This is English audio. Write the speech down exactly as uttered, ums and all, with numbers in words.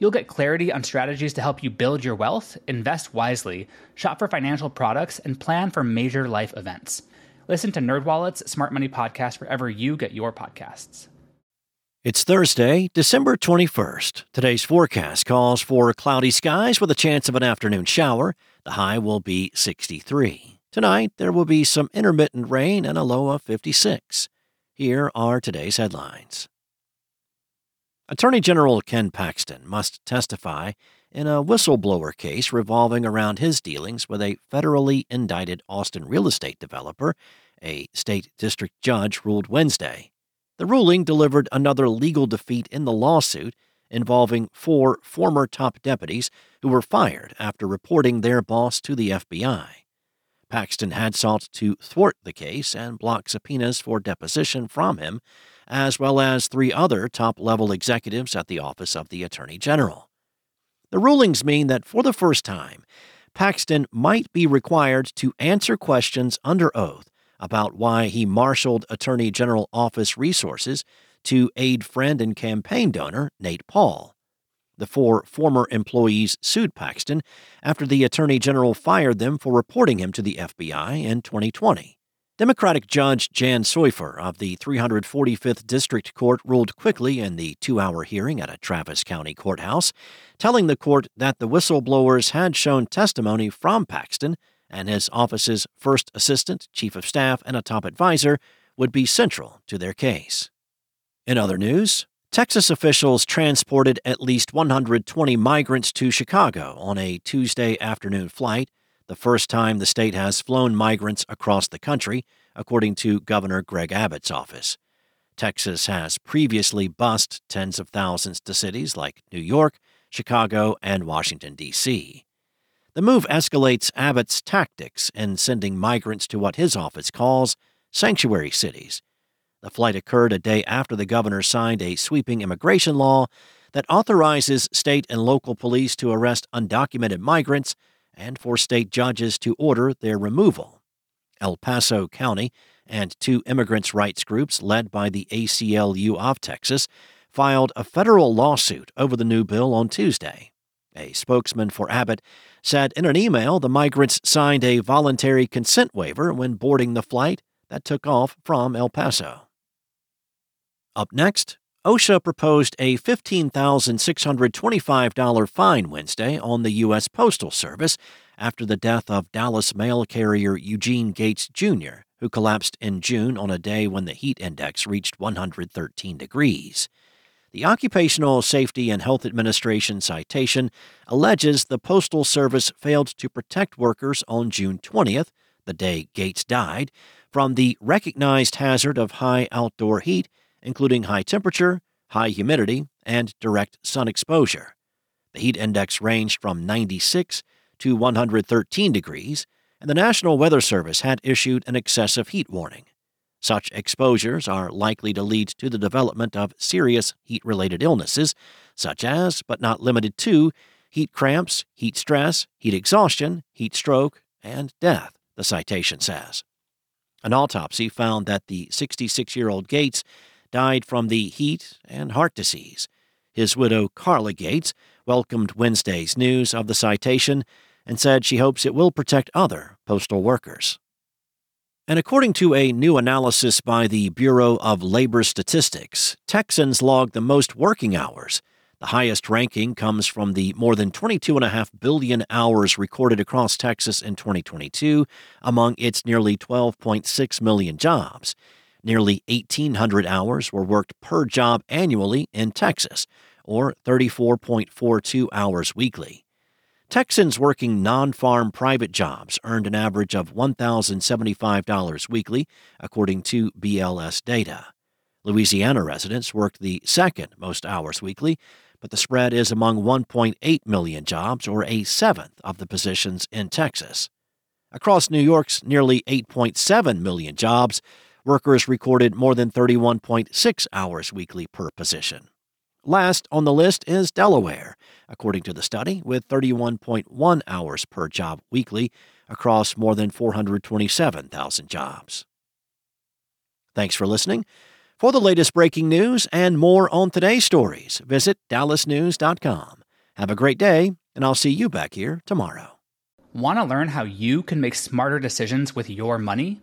You'll get clarity on strategies to help you build your wealth, invest wisely, shop for financial products, and plan for major life events. Listen to NerdWallet's Smart Money Podcast wherever you get your podcasts. It's Thursday, December twenty-first. Today's forecast calls for cloudy skies with a chance of an afternoon shower. The high will be sixty-three. Tonight, there will be some intermittent rain and a low of fifty-six. Here are today's headlines. Attorney General Ken Paxton must testify in a whistleblower case revolving around his dealings with a federally indicted Austin real estate developer, a state district judge ruled Wednesday. The ruling delivered another legal defeat in the lawsuit involving four former top deputies who were fired after reporting their boss to the F B I. Paxton had sought to thwart the case and block subpoenas for deposition from him, as well as three other top-level executives at the Office of the Attorney General. The rulings mean that for the first time, Paxton might be required to answer questions under oath about why he marshaled Attorney General office resources to aid friend and campaign donor Nate Paul. The four former employees sued Paxton after the Attorney General fired them for reporting him to the F B I in twenty twenty. Democratic Judge Jan Seufer of the three hundred forty-fifth District Court ruled quickly in the two-hour hearing at a Travis County courthouse, telling the court that the whistleblowers had shown testimony from Paxton and his office's first assistant, chief of staff, and a top advisor would be central to their case. In other news, Texas officials transported at least one hundred twenty migrants to Chicago on a Tuesday afternoon flight, the first time the state has flown migrants across the country, according to Governor Greg Abbott's office. Texas has previously bussed tens of thousands to cities like New York, Chicago, and Washington, D C The move escalates Abbott's tactics in sending migrants to what his office calls sanctuary cities. The flight occurred a day after the governor signed a sweeping immigration law that authorizes state and local police to arrest undocumented migrants and for state judges to order their removal. El Paso County and two immigrants' rights groups led by the A C L U of Texas filed a federal lawsuit over the new bill on Tuesday. A spokesman for Abbott said in an email the migrants signed a voluntary consent waiver when boarding the flight that took off from El Paso. Up next, OSHA proposed a fifteen thousand six hundred twenty-five dollars fine Wednesday on the U S Postal Service after the death of Dallas mail carrier Eugene Gates Junior, who collapsed in June on a day when the heat index reached one hundred thirteen degrees. The Occupational Safety and Health Administration citation alleges the Postal Service failed to protect workers on June twentieth, the day Gates died, from the recognized hazard of high outdoor heat, including high temperature, high humidity, and direct sun exposure. The heat index ranged from ninety-six to one hundred thirteen degrees, and the National Weather Service had issued an excessive heat warning. Such exposures are likely to lead to the development of serious heat-related illnesses, such as, but not limited to, heat cramps, heat stress, heat exhaustion, heat stroke, and death, the citation says. An autopsy found that the sixty-six-year-old Gates died from the heat and heart disease. His widow, Carla Gates, welcomed Wednesday's news of the citation and said she hopes it will protect other postal workers. And according to a new analysis by the Bureau of Labor Statistics, Texans logged the most working hours. The highest ranking comes from the more than twenty-two point five billion hours recorded across Texas in twenty twenty-two among its nearly twelve point six million jobs. Nearly eighteen hundred hours were worked per job annually in Texas, or thirty-four point four two hours weekly. Texans working non-farm private jobs earned an average of one thousand seventy-five dollars weekly, according to B L S data. Louisiana residents worked the second most hours weekly, but the spread is among one point eight million jobs, or a seventh of the positions in Texas. Across New York's nearly eight point seven million jobs, workers recorded more than thirty-one point six hours weekly per position. Last on the list is Delaware, according to the study, with thirty-one point one hours per job weekly across more than four hundred twenty-seven thousand jobs. Thanks for listening. For the latest breaking news and more on today's stories, visit dallas news dot com. Have a great day, and I'll see you back here tomorrow. Want to learn how you can make smarter decisions with your money?